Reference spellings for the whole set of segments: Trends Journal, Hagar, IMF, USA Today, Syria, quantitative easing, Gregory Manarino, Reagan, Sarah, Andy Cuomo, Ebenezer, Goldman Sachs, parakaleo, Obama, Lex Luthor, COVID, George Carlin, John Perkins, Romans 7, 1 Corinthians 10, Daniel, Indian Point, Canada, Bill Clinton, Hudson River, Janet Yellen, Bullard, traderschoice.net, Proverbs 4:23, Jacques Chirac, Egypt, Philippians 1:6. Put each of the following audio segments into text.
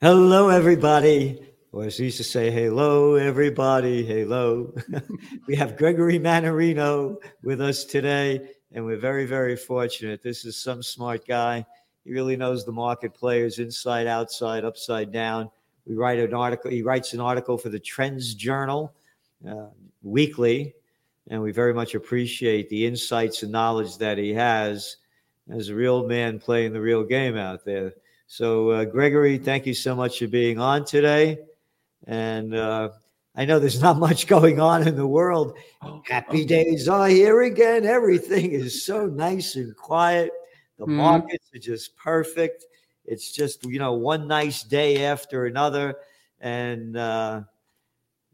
Hello, everybody. Or as we used to say, hello, everybody, hello. We have Gregory Manarino with us today, and we're very, very fortunate. This is some smart guy. He really knows the market players inside, outside, upside down. We write an article. He writes an article for the Trends Journal weekly, and we very much appreciate the insights and knowledge that he has as a real man playing the real game out there. So, Gregory, thank you so much for being on today. And I know there's not much going on in the world. Happy days are here again. Everything is so nice and quiet. The markets are just perfect. It's just, you know, one nice day after another, and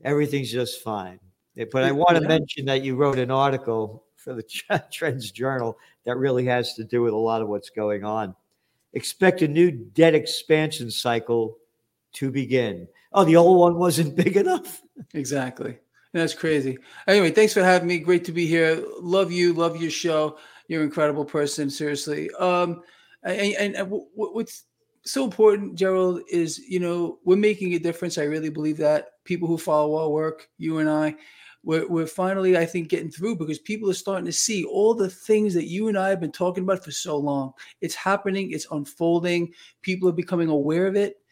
everything's just fine. But I want to mention that you wrote an article for the Trends Journal that really has to do with a lot of what's going on. Expect a new debt expansion cycle to begin. Oh, the old one wasn't big enough. Exactly. That's crazy. Anyway, thanks for having me. Great to be here. Love you. Love your show. You're an incredible person. Seriously. And what's so important, Gerald, is, you know, we're making a difference. I really believe that. People who follow our work, you and I, we're finally, I think, getting through, because people are starting to see all the things that you and I have been talking about for so long. It's happening. It's unfolding. People are becoming aware of it.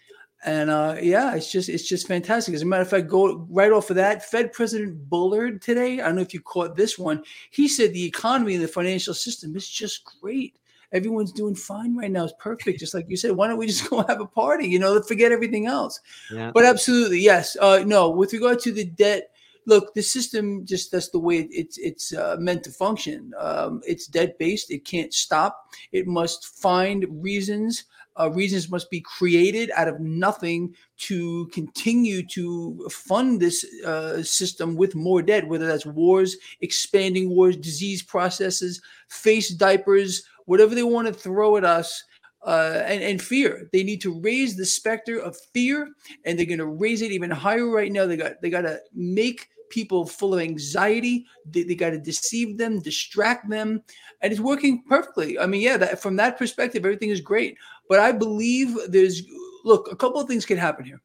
And yeah, it's just fantastic. As a matter of fact, go right off of that, Fed President Bullard today, I don't know if you caught this one, he said the economy and the financial system is just great. Everyone's doing fine right now. It's perfect. Just like you said, why don't we just go have a party? You know, forget everything else. Yeah. But absolutely, yes. No, with regard to the debt, look, the system, just that's the way it's meant to function. It's debt-based. It can't stop. It must find reasons. Reasons must be created out of nothing to continue to fund this system with more debt, whether that's wars, expanding wars, disease processes, face diapers, whatever they want to throw at us. And fear. They need to raise the specter of fear, and they're going to raise it even higher right now. They got to make people full of anxiety. They got to deceive them, distract them, and it's working perfectly. I mean, yeah, from that perspective, everything is great. But I believe a couple of things can happen here.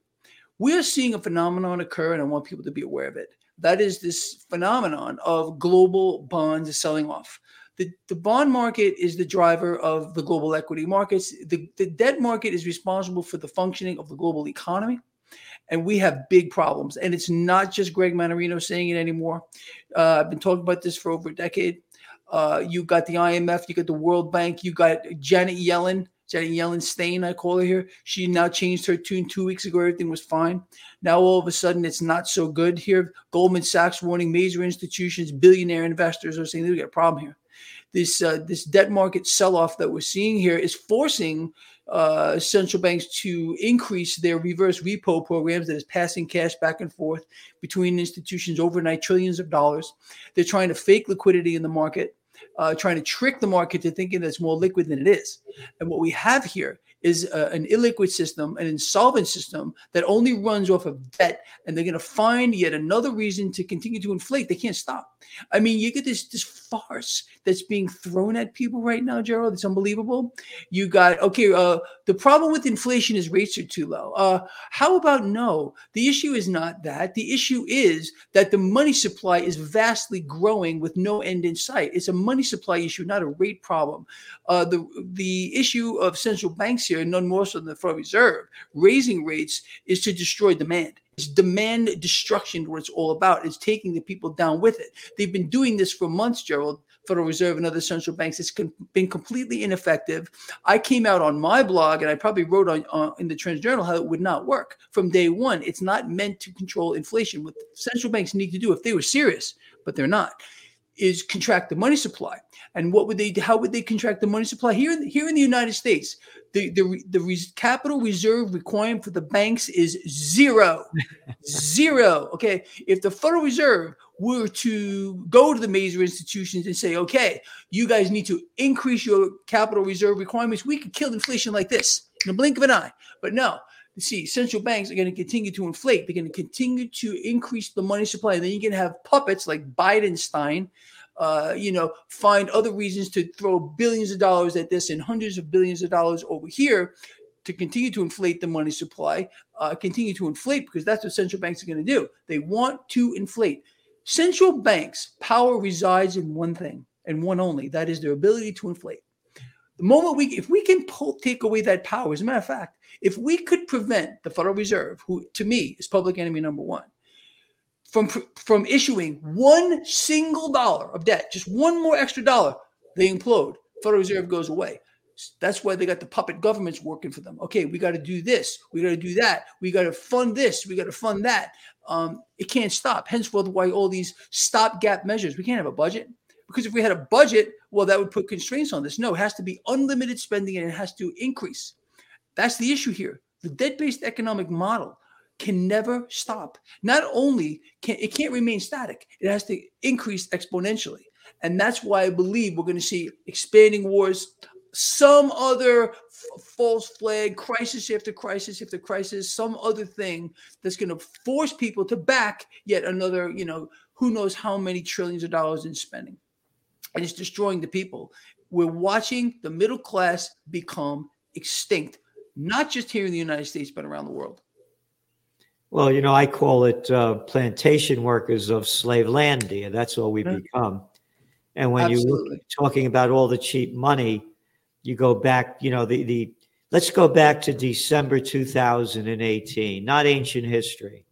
We're seeing a phenomenon occur, and I want people to be aware of it. That is this phenomenon of global bonds selling off. The bond market is the driver of the global equity markets. The debt market is responsible for the functioning of the global economy. And we have big problems. And it's not just Greg Manarino saying it anymore. I've been talking about this for over a decade. You got the IMF. You got the World Bank. You got Janet Yellen. Janet Yellen Stain, I call her here. She now changed her tune 2 weeks ago. Everything was fine. Now, all of a sudden, it's not so good here. Goldman Sachs warning major institutions, billionaire investors are saying they've got a problem here. This debt market sell-off that we're seeing here is forcing central banks to increase their reverse repo programs, that is passing cash back and forth between institutions overnight, trillions of dollars. They're trying to fake liquidity in the market, trying to trick the market to thinking that it's more liquid than it is. And what we have here is an illiquid system, an insolvent system that only runs off of debt, and they're going to find yet another reason to continue to inflate. They can't stop. I mean, you get this farce that's being thrown at people right now, Gerald. It's unbelievable. You got, the problem with inflation is rates are too low. How about no? The issue is not that. The issue is that the money supply is vastly growing with no end in sight. It's a money supply issue, not a rate problem. The issue of central banks here, and none more so than the Federal Reserve, raising rates is to destroy demand. It's demand destruction, what it's all about. It's taking the people down with it. They've been doing this for months, Gerald, Federal Reserve and other central banks. It's been completely ineffective. I came out on my blog, and I probably wrote on in the Trends Journal how it would not work from day one. It's not meant to control inflation. What central banks need to do, if they were serious, but they're not, is contract the money supply. And what would they? How would they contract the money supply? Here in the United States, the capital reserve requirement for the banks is zero. Zero. Okay. If the Federal Reserve were to go to the major institutions and say, okay, you guys need to increase your capital reserve requirements, we could kill inflation like this in the blink of an eye. But no. See, central banks are going to continue to inflate. They're going to continue to increase the money supply. And then you can have puppets like Bidenstein, find other reasons to throw billions of dollars at this and hundreds of billions of dollars over here to continue to inflate the money supply, continue to inflate, because that's what central banks are going to do. They want to inflate. Central banks' power resides in one thing and one only. That is their ability to inflate. The moment if we can take away that power, as a matter of fact, if we could prevent the Federal Reserve, who to me is public enemy number one, from issuing one single dollar of debt, just one more extra dollar, they implode. Federal Reserve goes away. That's why they got the puppet governments working for them. Okay, we got to do this. We got to do that. We got to fund this. We got to fund that. It can't stop. Henceforth, why all these stopgap measures? We can't have a budget. Because if we had a budget, well, that would put constraints on this. No, it has to be unlimited spending, and it has to increase. That's the issue here. The debt-based economic model can never stop. Not only can't remain static, it has to increase exponentially. And that's why I believe we're going to see expanding wars, some other false flag, crisis after crisis after crisis, some other thing that's going to force people to back yet another, who knows how many trillions of dollars in spending. And it's destroying the people. We're watching the middle class become extinct, not just here in the United States, but around the world. Well, I call it plantation workers of Slavelandia. That's all we become. And when you're talking about all the cheap money, you go back, let's go back to December 2018, not ancient history.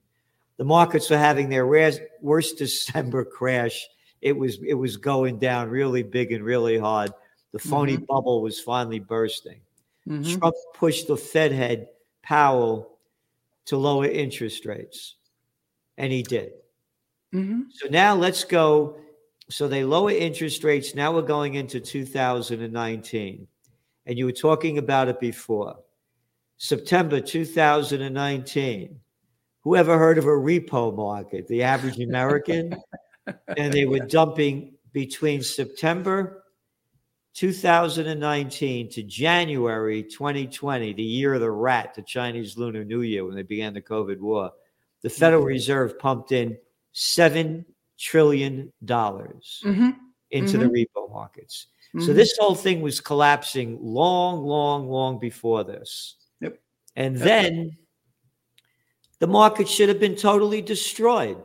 The markets were having their worst December crash. It was going down really big and really hard. The phony bubble was finally bursting. Mm-hmm. Trump pushed the Fed head, Powell, to lower interest rates. And he did. Mm-hmm. So now let's go. So they lower interest rates. Now we're going into 2019. And you were talking about it before. September 2019. Whoever heard of a repo market, the average American? And they were dumping between September 2019 to January 2020, the year of the rat, the Chinese Lunar New Year, when they began the COVID war. The Federal Reserve pumped in $7 trillion into the repo markets. Mm-hmm. So this whole thing was collapsing long, long, long before this. Yep. And then the market should have been totally destroyed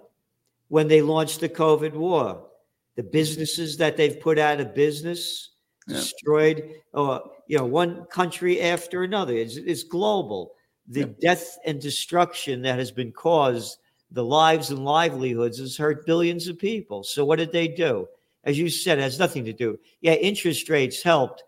when they launched the COVID war. The businesses that they've put out of business, destroyed, one country after another. It's global. The death and destruction that has been caused, the lives and livelihoods, has hurt billions of people. So what did they do? As you said, it has nothing to do. Yeah, interest rates helped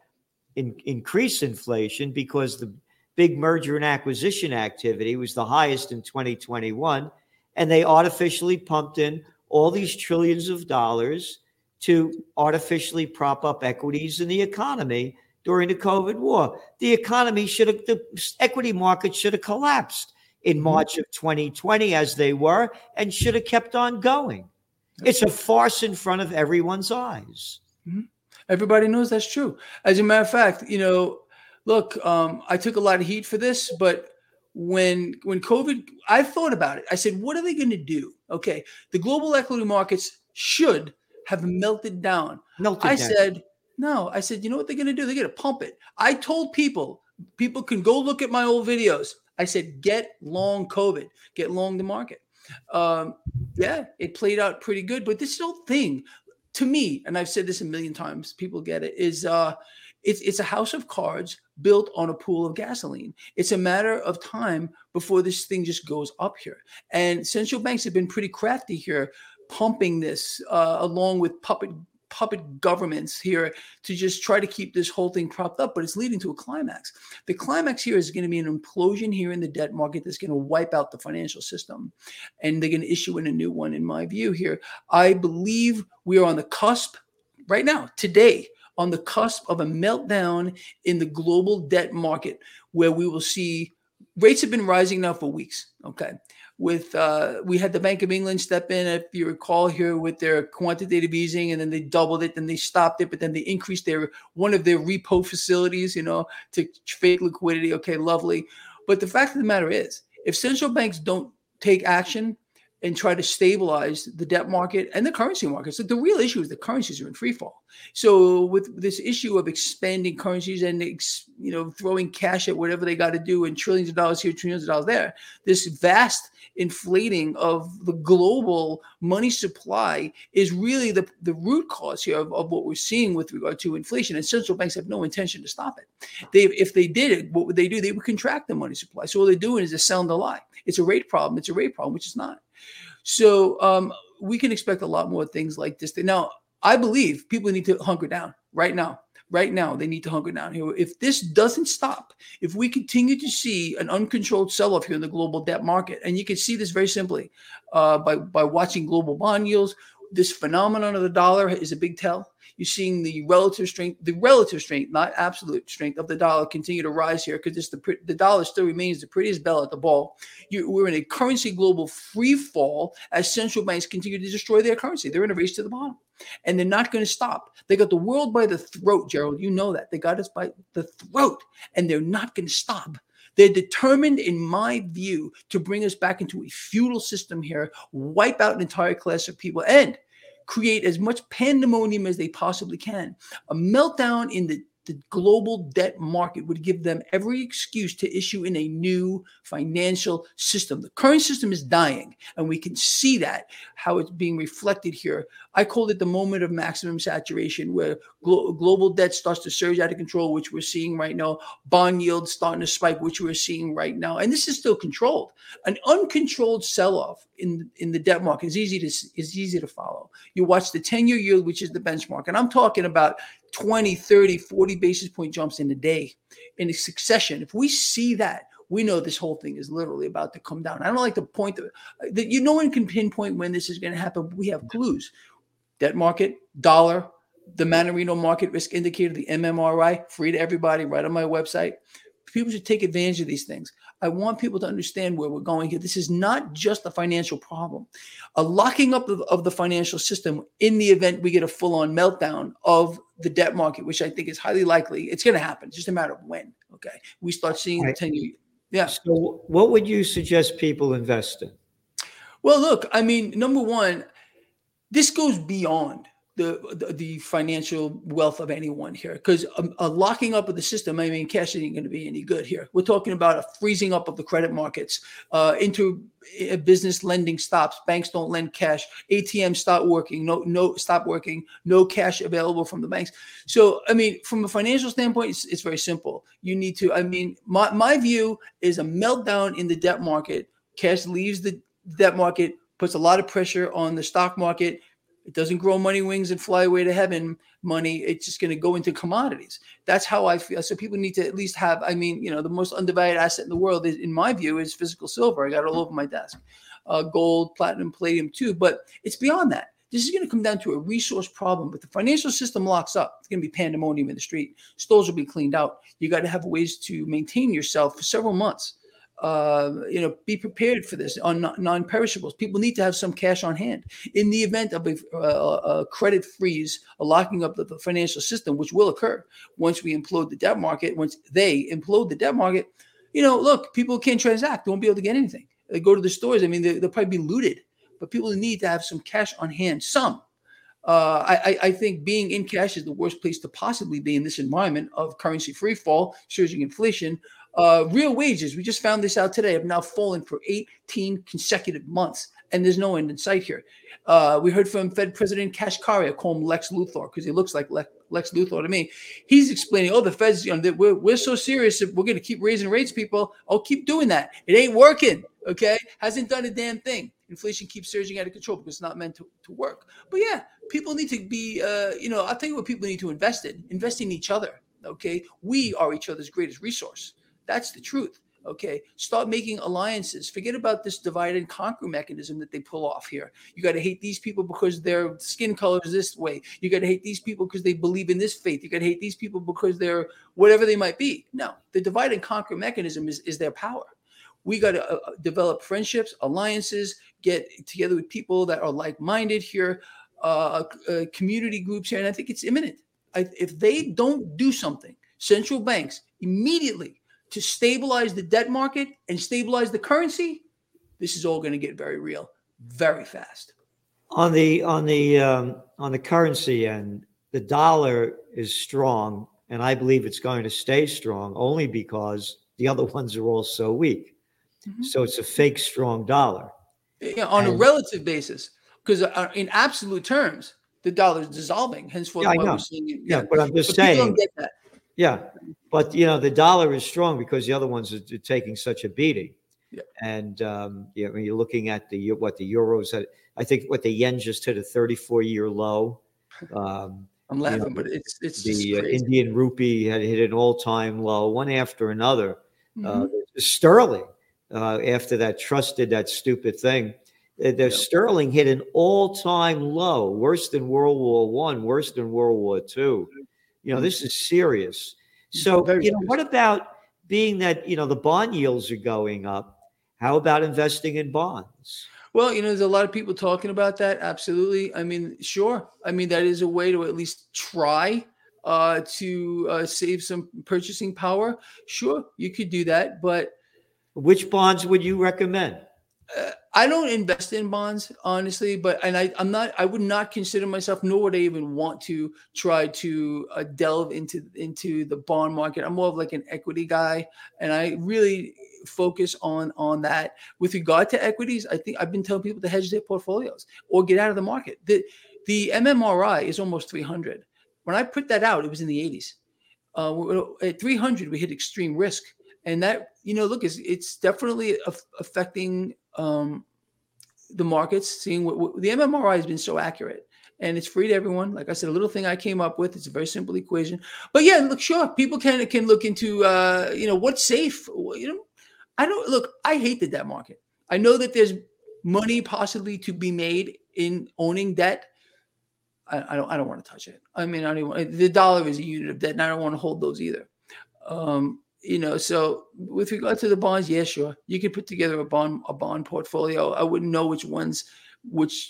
increase inflation because the big merger and acquisition activity was the highest in 2021. And they artificially pumped in all these trillions of dollars to artificially prop up equities in the economy during the COVID war. The economy the equity market should have collapsed in March of 2020 as they were, and should have kept on going. It's a farce in front of everyone's eyes. Everybody knows that's true. As a matter of fact, look, I took a lot of heat for this, but when COVID, I thought about it. I said, what are they going to do? Okay, the global equity markets should have melted down. I said, you know what they're going to do? They're going to pump it. I told people can go look at my old videos. I said, get long COVID, get long the market. It played out pretty good. But this whole thing, to me, and I've said this a million times, people get it, is it's a house of cards built on a pool of gasoline. It's a matter of time before this thing just goes up here. And central banks have been pretty crafty here, pumping this along with puppet governments here to just try to keep this whole thing propped up, but it's leading to a climax. The climax here is going to be an implosion here in the debt market that's going to wipe out the financial system. And they're going to issue in a new one, in my view here. I believe we are on the cusp right now, today, on the cusp of a meltdown in the global debt market, where we will see rates have been rising now for weeks. Okay. With we had the Bank of England step in, if you recall here, with their quantitative easing, and then they doubled it, then they stopped it, but then they increased one of their repo facilities, to fake liquidity. Okay, lovely. But the fact of the matter is, if central banks don't take action, and try to stabilize the debt market and the currency markets. So the real issue is the currencies are in free fall. So with this issue of expanding currencies and throwing cash at whatever they got to do and trillions of dollars here, trillions of dollars there, this vast inflating of the global money supply is really the root cause here of what we're seeing with regard to inflation. And central banks have no intention to stop it. If they did it, what would they do? They would contract the money supply. So all they're doing is they're selling the lie. It's a rate problem, which it's not. So we can expect a lot more things like this. Now, I believe people need to hunker down right now. Right now, they need to hunker down here. If this doesn't stop, if we continue to see an uncontrolled sell-off here in the global debt market, and you can see this very simply by watching global bond yields, this phenomenon of the dollar is a big tell. You're seeing the relative strength, not absolute strength of the dollar continue to rise here because the dollar still remains the prettiest belle at the ball. We're in a currency global free fall as central banks continue to destroy their currency. They're in a race to the bottom, and they're not going to stop. They got the world by the throat, Gerald. You know that. They got us by the throat, and they're not going to stop. They're determined, in my view, to bring us back into a feudal system here, wipe out an entire class of people, and create as much pandemonium as they possibly can. A meltdown in the global debt market would give them every excuse to issue in a new financial system. The current system is dying, and we can see that, how it's being reflected here. I called it the moment of maximum saturation, where global debt starts to surge out of control, which we're seeing right now. Bond yields starting to spike, which we're seeing right now. And this is still controlled. An uncontrolled sell-off in the debt market is easy to follow. You watch the 10-year yield, which is the benchmark. And I'm talking about 20, 30, 40 basis point jumps in a day in a succession. If we see that, we know this whole thing is literally about to come down. I don't like to point that no one can pinpoint when this is going to happen. We have clues. Debt market, dollar, the Manarino market risk indicator, the MMRI, free to everybody, right on my website. People should take advantage of these things. I want people to understand where we're going here. This is not just a financial problem. A locking up of the financial system in the event we get a full-on meltdown of the debt market, which I think is highly likely. It's going to happen. It's just a matter of when, okay? We start seeing the 10-year. Yeah. So what would you suggest people invest in? Well, look, I mean, number one, this goes beyond the financial wealth of anyone here, because a locking up of the system, I mean, cash isn't going to be any good here. We're talking about a freezing up of the credit markets, business lending stops, banks don't lend cash, ATMs stop working, no cash available from the banks. So, I mean, from a financial standpoint, it's very simple. You need to, I mean, my view is a meltdown in the debt market. Cash leaves the debt market, puts a lot of pressure on the stock market. It doesn't grow money wings and fly away to heaven money. It's just going to go into commodities. That's how I feel. So people need to at least have, I mean, the most undervalued asset in the world is, in my view, is physical silver. I got it all over my desk. Gold, platinum, palladium too. But it's beyond that. This is going to come down to a resource problem. But the financial system locks up. It's going to be pandemonium in the street. Stores will be cleaned out. You got to have ways to maintain yourself for several months. Be prepared for this on non-perishables. People need to have some cash on hand in the event of a credit freeze, a locking up of the financial system, which will occur once we implode the debt market. Once they implode the debt market, look, people can't transact. They won't be able to get anything. They go to the stores. I mean, they'll probably be looted, but people need to have some cash on hand. I think being in cash is the worst place to possibly be in this environment of currency free fall, surging inflation. Real wages, we just found this out today, have now fallen for 18 consecutive months, and there's no end in sight here. We heard from Fed President Kashkari. I call him Lex Luthor because he looks like Lex Luthor to me. He's explaining, the Fed's, we're so serious that we're going to keep raising rates, people. I'll keep doing that. It ain't working, okay? Hasn't done a damn thing. Inflation keeps surging out of control because it's not meant to work. But, yeah, people need to be, I'll tell you what people need to invest in each other, okay? We are each other's greatest resource. That's the truth. Okay. Start making alliances. Forget about this divide and conquer mechanism that they pull off here. You got to hate these people because their skin color is this way. You got to hate these people because they believe in this faith. You got to hate these people because they're whatever they might be. No, the divide and conquer mechanism is their power. We got to develop friendships, alliances, get together with people that are like-minded here, community groups here. And I think it's imminent. If they don't do something, central banks immediately, to stabilize the debt market and stabilize the currency, this is all going to get very real. very fast. On the currency end, the dollar is strong, and I believe it's going to stay strong only because the other ones are all so weak. Mm-hmm. So it's a fake strong dollar. Yeah, on a relative basis, because in absolute terms, the dollar is dissolving. Henceforth, yeah, we're seeing it. Yeah, but I'm just saying. People don't get that. Yeah, but the dollar is strong because the other ones are taking such a beating. Yeah. And when you're looking at the euros had, I think what the yen just hit a 34-year low. I'm laughing, but it's the Indian rupee had hit an all-time low, one after another. Mm-hmm. Sterling, after that stupid thing, sterling hit an all-time low, worse than World War I, worse than World War II. This is serious. So, what about being that, the bond yields are going up? How about investing in bonds? Well, there's a lot of people talking about that. Absolutely. I mean, sure. I mean, that is a way to at least try to save some purchasing power. Sure, you could do that. But which bonds would you recommend? I don't invest in bonds, honestly, I would not consider myself, nor would I even want to try to delve into the bond market. I'm more of like an equity guy, and I really focus on that. With regard to equities, I think I've been telling people to hedge their portfolios or get out of the market. The MMRI is almost 300. When I put that out, it was in the 80s. At 300, we hit extreme risk, and that it's definitely affecting. The markets, seeing what the MMRI has been so accurate, and it's free to everyone. Like I said, a little thing I came up with. It's a very simple equation, but people can look into what's safe. I hated that market. I know that there's money possibly to be made in owning debt. I don't want to touch it. I mean, the dollar is a unit of debt, and I don't want to hold those either. So with regard to the bonds, yeah, sure. You could put together a bond portfolio. I wouldn't know which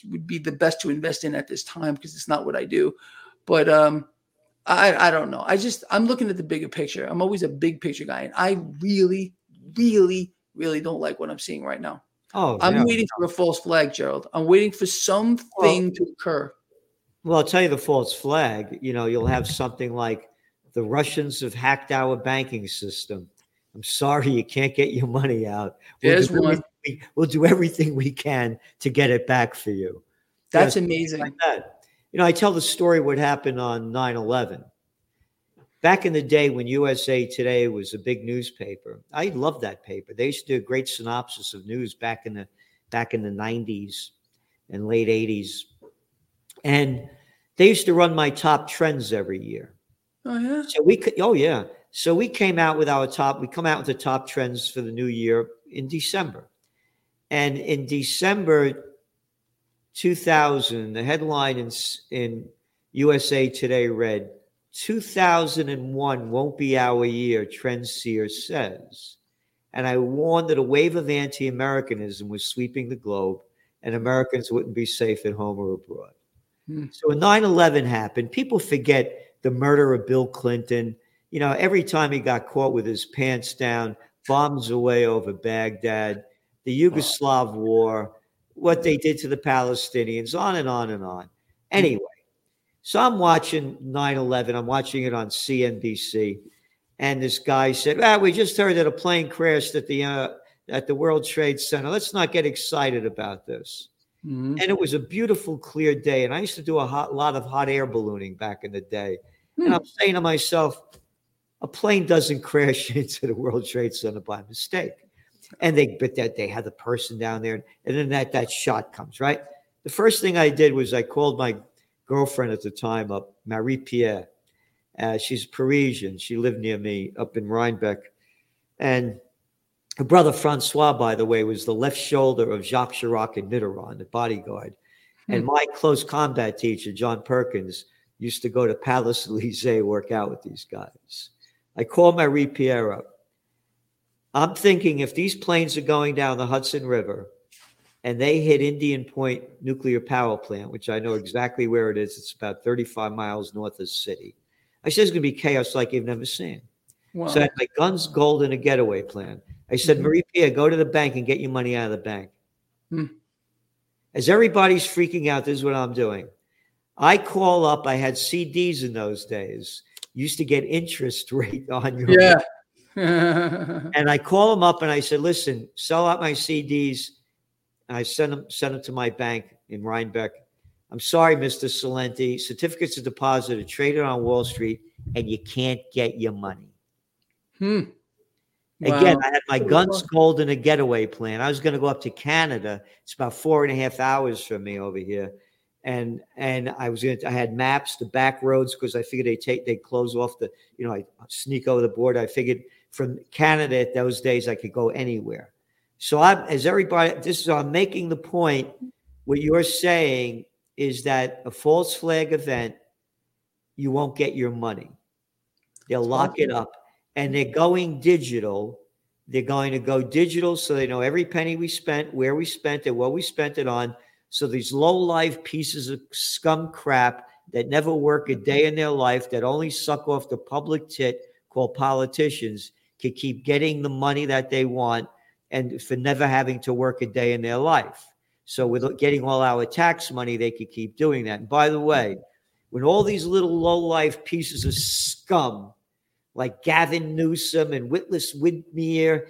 would be the best to invest in at this time because it's not what I do. But I don't know. I'm looking at the bigger picture. I'm always a big picture guy. And I really, really, really don't like what I'm seeing right now. Oh, I'm waiting for a false flag, Gerald. I'm waiting for something to occur. Well, I'll tell you the false flag. You'll have something like, the Russians have hacked our banking system. I'm sorry, you can't get your money out. We'll do everything we can to get it back for you. That's amazing. Like that. I tell the story what happened on 9/11. Back in the day when USA Today was a big newspaper, I loved that paper. They used to do a great synopsis of news back in the 90s and late 80s. And they used to run my top trends every year. Oh yeah. So we came out with the top trends for the new year in December. And in December 2000, the headline in USA Today read, 2001 won't be our year, Trendseer says. And I warned that a wave of anti-Americanism was sweeping the globe and Americans wouldn't be safe at home or abroad. Hmm. So when 9/11 happened, people forget the murder of Bill Clinton. Every time he got caught with his pants down, bombs away over Baghdad, the Yugoslav war, what they did to the Palestinians, on and on and on. Anyway, so I'm watching 9/11. I'm watching it on CNBC. And this guy said, we just heard that a plane crashed at the World Trade Center. Let's not get excited about this. Mm-hmm. And it was a beautiful, clear day. And I used to do a lot of hot air ballooning back in the day. Mm-hmm. And I'm saying to myself, a plane doesn't crash into the World Trade Center by mistake. And they had the person down there. And then that shot comes, right? The first thing I did was I called my girlfriend at the time up, Marie-Pierre. She's Parisian. She lived near me up in Rhinebeck. And her brother Francois, by the way, was the left shoulder of Jacques Chirac and Mitterrand, the bodyguard. Mm-hmm. And my close combat teacher, John Perkins, used to go to Palace Elysee, work out with these guys. I called Marie-Pierre up. I'm thinking if these planes are going down the Hudson River and they hit Indian Point nuclear power plant, which I know exactly where it is. It's about 35 miles north of the city. I said, it's going to be chaos like you've never seen. Wow. So I had my guns, gold, and a getaway plan. I said, Marie-Pierre, go to the bank and get your money out of the bank. Hmm. As everybody's freaking out, this is what I'm doing. I call up, I had CDs in those days, used to get interest rate on your and I call them up and I said, listen, sell out my CDs. And I send them to my bank in Rhinebeck. I'm sorry, Mr. Salenti, certificates of deposit are traded on Wall Street and you can't get your money. Wow. Again, I had my guns cold in a getaway plan. I was going to go up to Canada. It's about 4.5 hours from me over here. And I was going to, I had maps, the back roads, because I figured they'd close off the, you know, I sneak over the border. I figured from Canada at those days, I could go anywhere. So I'm making the point. What you're saying is that a false flag event, you won't get your money. They'll lock it up and they're going digital. They're going to go digital. So they know every penny we spent, where we spent it, what we spent it on. So these low-life pieces of scum crap that never work a day in their life, that only suck off the public tit called politicians, can keep getting the money that they want and for never having to work a day in their life. So with getting all our tax money, they could keep doing that. And by the way, when all these little low-life pieces of scum like Gavin Newsom and Whitless Whitmere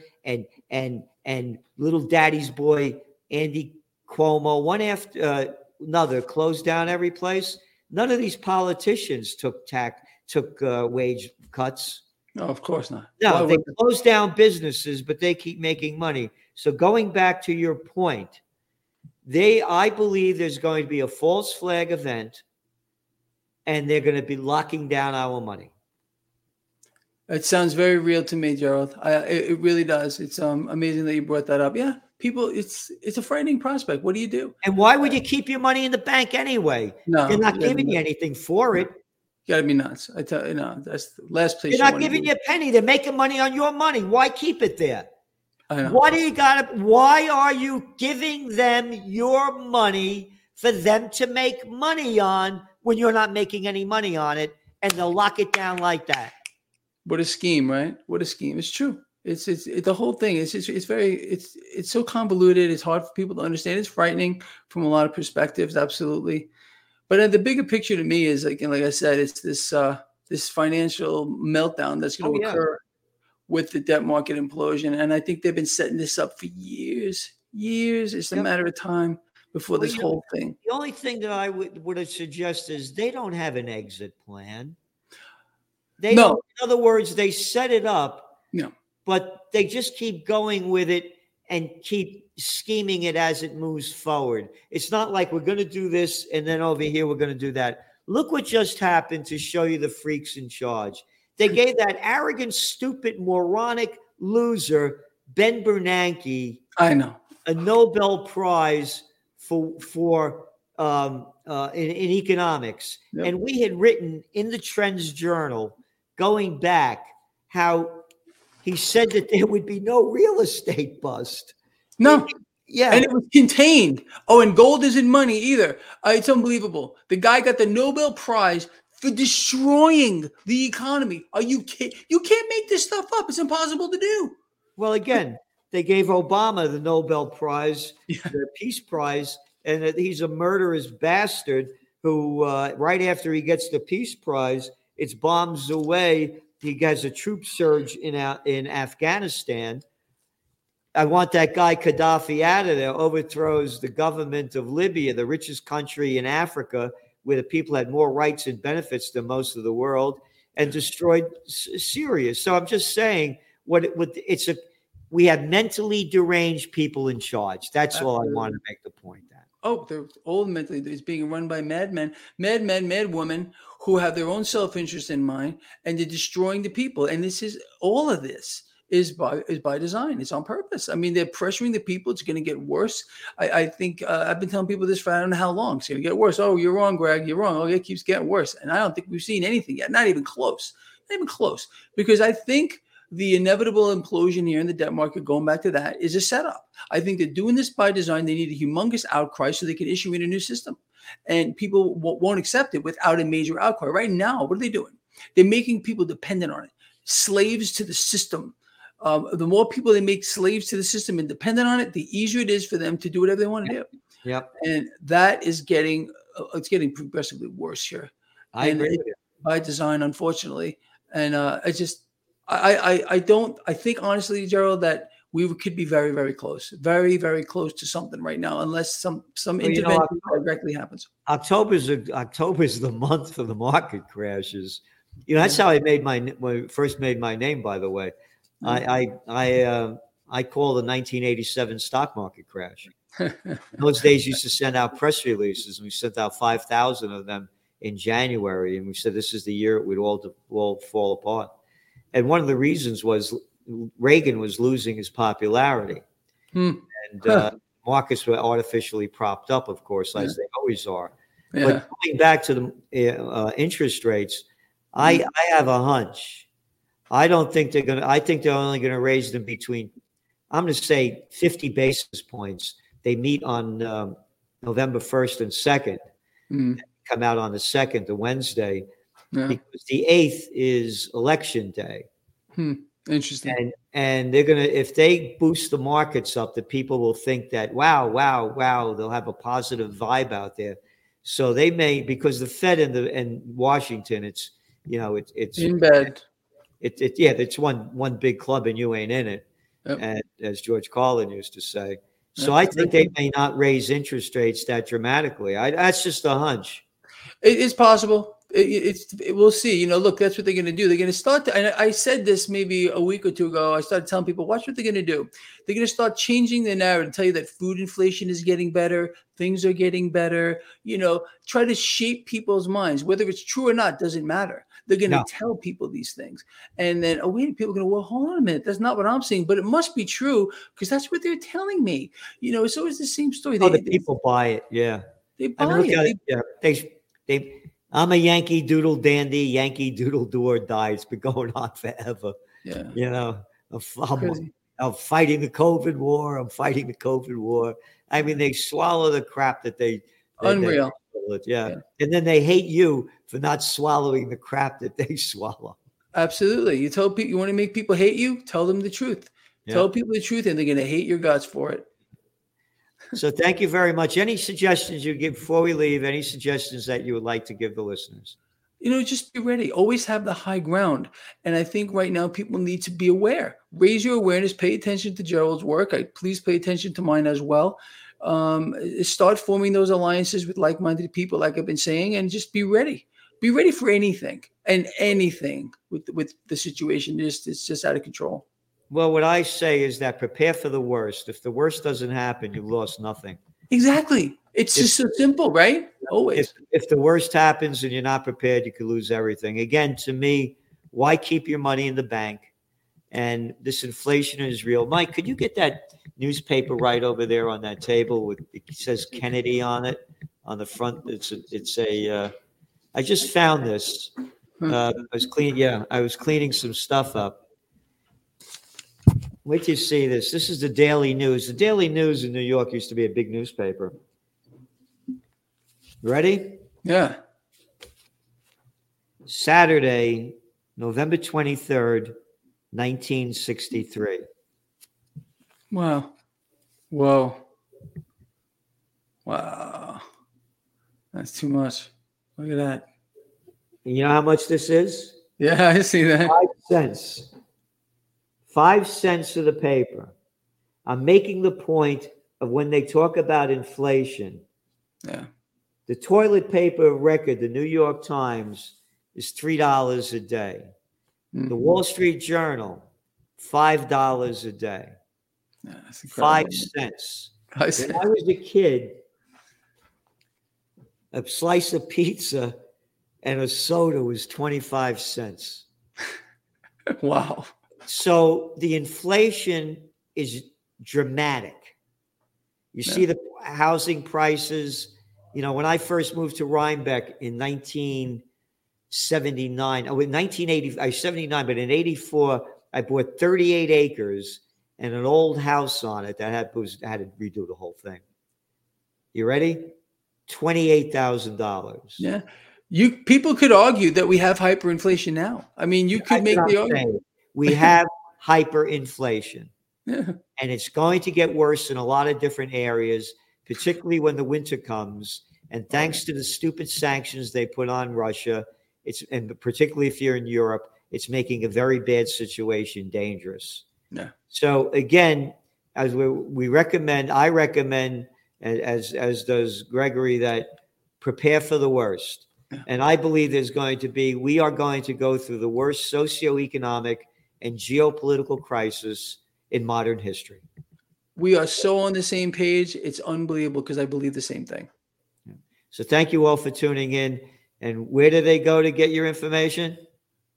and little daddy's boy Andy Cuomo, one after another, closed down every place. None of these politicians took wage cuts. No, of course not. No, they closed down businesses, but they keep making money. So going back to your point, I believe there's going to be a false flag event, and they're going to be locking down our money. It sounds very real to me, Gerald. It really does. It's amazing that you brought that up. Yeah. People, it's a frightening prospect. What do you do? And why would you keep your money in the bank anyway? No, they're not giving you anything for it. You gotta be nuts. I tell you, no, that's the last place. They're not giving you a penny. They're making money on your money. Why keep it there? I know. Why are you giving them your money for them to make money on when you're not making any money on it? And they'll lock it down like that. What a scheme, right? What a scheme. It's true. It's the whole thing. It's so convoluted. It's hard for people to understand. It's frightening from a lot of perspectives. Absolutely. But the bigger picture to me is like I said, it's this financial meltdown that's going to occur with the debt market implosion. And I think they've been setting this up for years. It's a matter of time before this whole thing. The only thing that I would suggest is they don't have an exit plan. In other words, they set it up. No. But they just keep going with it and keep scheming it as it moves forward. It's not like we're going to do this and then over here we're going to do that. Look what just happened to show you the freaks in charge. They gave that arrogant, stupid, moronic loser, Ben Bernanke, a Nobel Prize in economics. Yep. And we had written in the Trends Journal going back how he said that there would be no real estate bust. No. Yeah. And it was contained. Oh, and gold isn't money either. It's unbelievable. The guy got the Nobel Prize for destroying the economy. Are you kidding? You can't make this stuff up. It's impossible to do. Well, again, they gave Obama the Nobel Prize, the Peace Prize, and he's a murderous bastard who right after he gets the Peace Prize, it's bombs away. He has a troop surge in Afghanistan. I want that guy Gaddafi out of there, overthrows the government of Libya, the richest country in Africa, where the people had more rights and benefits than most of the world, and destroyed Syria. So I'm just saying we have mentally deranged people in charge. That's all I want to make the point at. Oh, they're all mentally. It's being run by madmen, madwomen who have their own self-interest in mind, and they're destroying the people. And all of this is by design. It's on purpose. I mean, they're pressuring the people. It's going to get worse. I think I've been telling people this for I don't know how long. It's going to get worse. Oh, you're wrong, Greg. You're wrong. Oh, it keeps getting worse. And I don't think we've seen anything yet. Not even close. Not even close. Because I think the inevitable implosion here in the debt market, going back to that, is a setup. I think they're doing this by design. They need a humongous outcry so they can issue in a new system. And people won't accept it without a major outcry. Right now, what are they doing? They're making people dependent on it, slaves to the system. The more people they make slaves to the system and dependent on it, the easier it is for them to do whatever they want to do. Yep. And that is getting progressively worse here. I agree with you. By design, unfortunately. And I think honestly, Gerald, that we could be very, very close, very, very close to something right now, unless some intervention directly happens. October is the month for the market crashes. You know, that's how I first made my name, by the way. I call the 1987 stock market crash. In those days, used to send out press releases, and we sent out 5,000 of them in January, and we said this is the year it would all fall apart. And one of the reasons was Reagan was losing his popularity, and markets were artificially propped up, of course, as they always are. Yeah. But going back to the interest rates, I have a hunch. I don't think they're going to. I think they're only going to raise them between, I'm going to say, 50 basis points. They meet on November 1st and 2nd. Mm. Come out on the 2nd, the Wednesday, because the 8th is election day. Hmm. Interesting. And they're going to, if they boost the markets up, the people will think that, wow, they'll have a positive vibe out there. So they may, because the Fed and Washington, it's in bed. It's one big club and you ain't in it. Yep. And as George Carlin used to say. So I think they may not raise interest rates that dramatically. That's just a hunch. It is possible. We'll see. You know, look, that's what they're going to do. They're going to start to, and I said this maybe a week or two ago. I started telling people, watch what they're going to do. They're going to start changing the narrative, tell you that food inflation is getting better, things are getting better. You know, try to shape people's minds. Whether it's true or not doesn't matter. They're going to tell people these things. And then, people are going to, hold on a minute. That's not what I'm seeing, but it must be true because that's what they're telling me. You know, it's always the same story. People buy it. Yeah. They buy it. Yeah. I'm a Yankee Doodle Dandy, Yankee Doodle Do or Die. It's been going on forever. Yeah. You know, I'm fighting the COVID war. I mean, they swallow the crap that they. Unreal. Yeah. And then they hate you for not swallowing the crap that they swallow. Absolutely. You tell people, you want to make people hate you? Tell them the truth. Yeah. Tell people the truth and they're going to hate your guts for it. So thank you very much. Any suggestions you give before we leave, any suggestions that you would like to give the listeners? You know, just be ready. Always have the high ground. And I think right now people need to be aware. Raise your awareness. Pay attention to Gerald's work. Please pay attention to mine as well. Start forming those alliances with like-minded people, like I've been saying, and just be ready. Be ready for anything with the situation. It's just out of control. Well, what I say is that prepare for the worst. If the worst doesn't happen, you lost nothing. Exactly. It's just so simple, right? Always. If the worst happens and you're not prepared, you could lose everything. Again, to me, why keep your money in the bank? And this inflation is real. Mike, could you get that newspaper right over there on that table? It says Kennedy on it on the front. I just found this. I was cleaning some stuff up. Wait till you see this. This is the Daily News. The Daily News in New York used to be a big newspaper. Ready? Yeah. Saturday, November 23rd, 1963. Wow. Whoa. Wow. That's too much. Look at that. You know how much this is? Yeah, I see that. 5 cents. 5 cents of the paper. I'm making the point of when they talk about inflation. Yeah. The toilet paper record, the New York Times, is $3 a day. Mm-hmm. The Wall Street Journal, $5 a day. Yeah, that's incredible. 5 cents. 5 cents. When I was a kid, a slice of pizza and a soda was 25 cents. Wow. So the inflation is dramatic. You see the housing prices. You know, when I first moved to Rhinebeck in 79, but in 84, I bought 38 acres and an old house on it that had to redo the whole thing. You ready? $28,000. Yeah. People could argue that we have hyperinflation now. I mean, you could make the argument. We have hyperinflation, and it's going to get worse in a lot of different areas. particularly when the winter comes. And thanks to the stupid sanctions they put on Russia, and particularly if you're in Europe, it's making a very bad situation dangerous. No. So again, as I recommend, as does Gregory, that prepare for the worst. And I believe we are going to go through the worst socioeconomic and geopolitical crisis in modern history. We are so on the same page. It's unbelievable because I believe the same thing. So thank you all for tuning in. And where do they go to get your information?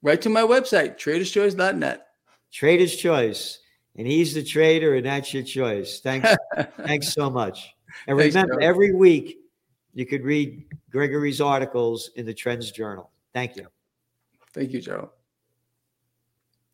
Right to my website, traderschoice.net. Trader's Choice. And he's the trader and that's your choice. Thanks. Thanks so much. And remember, every week you could read Gregory's articles in the Trends Journal. Thank you. Thank you, Joe.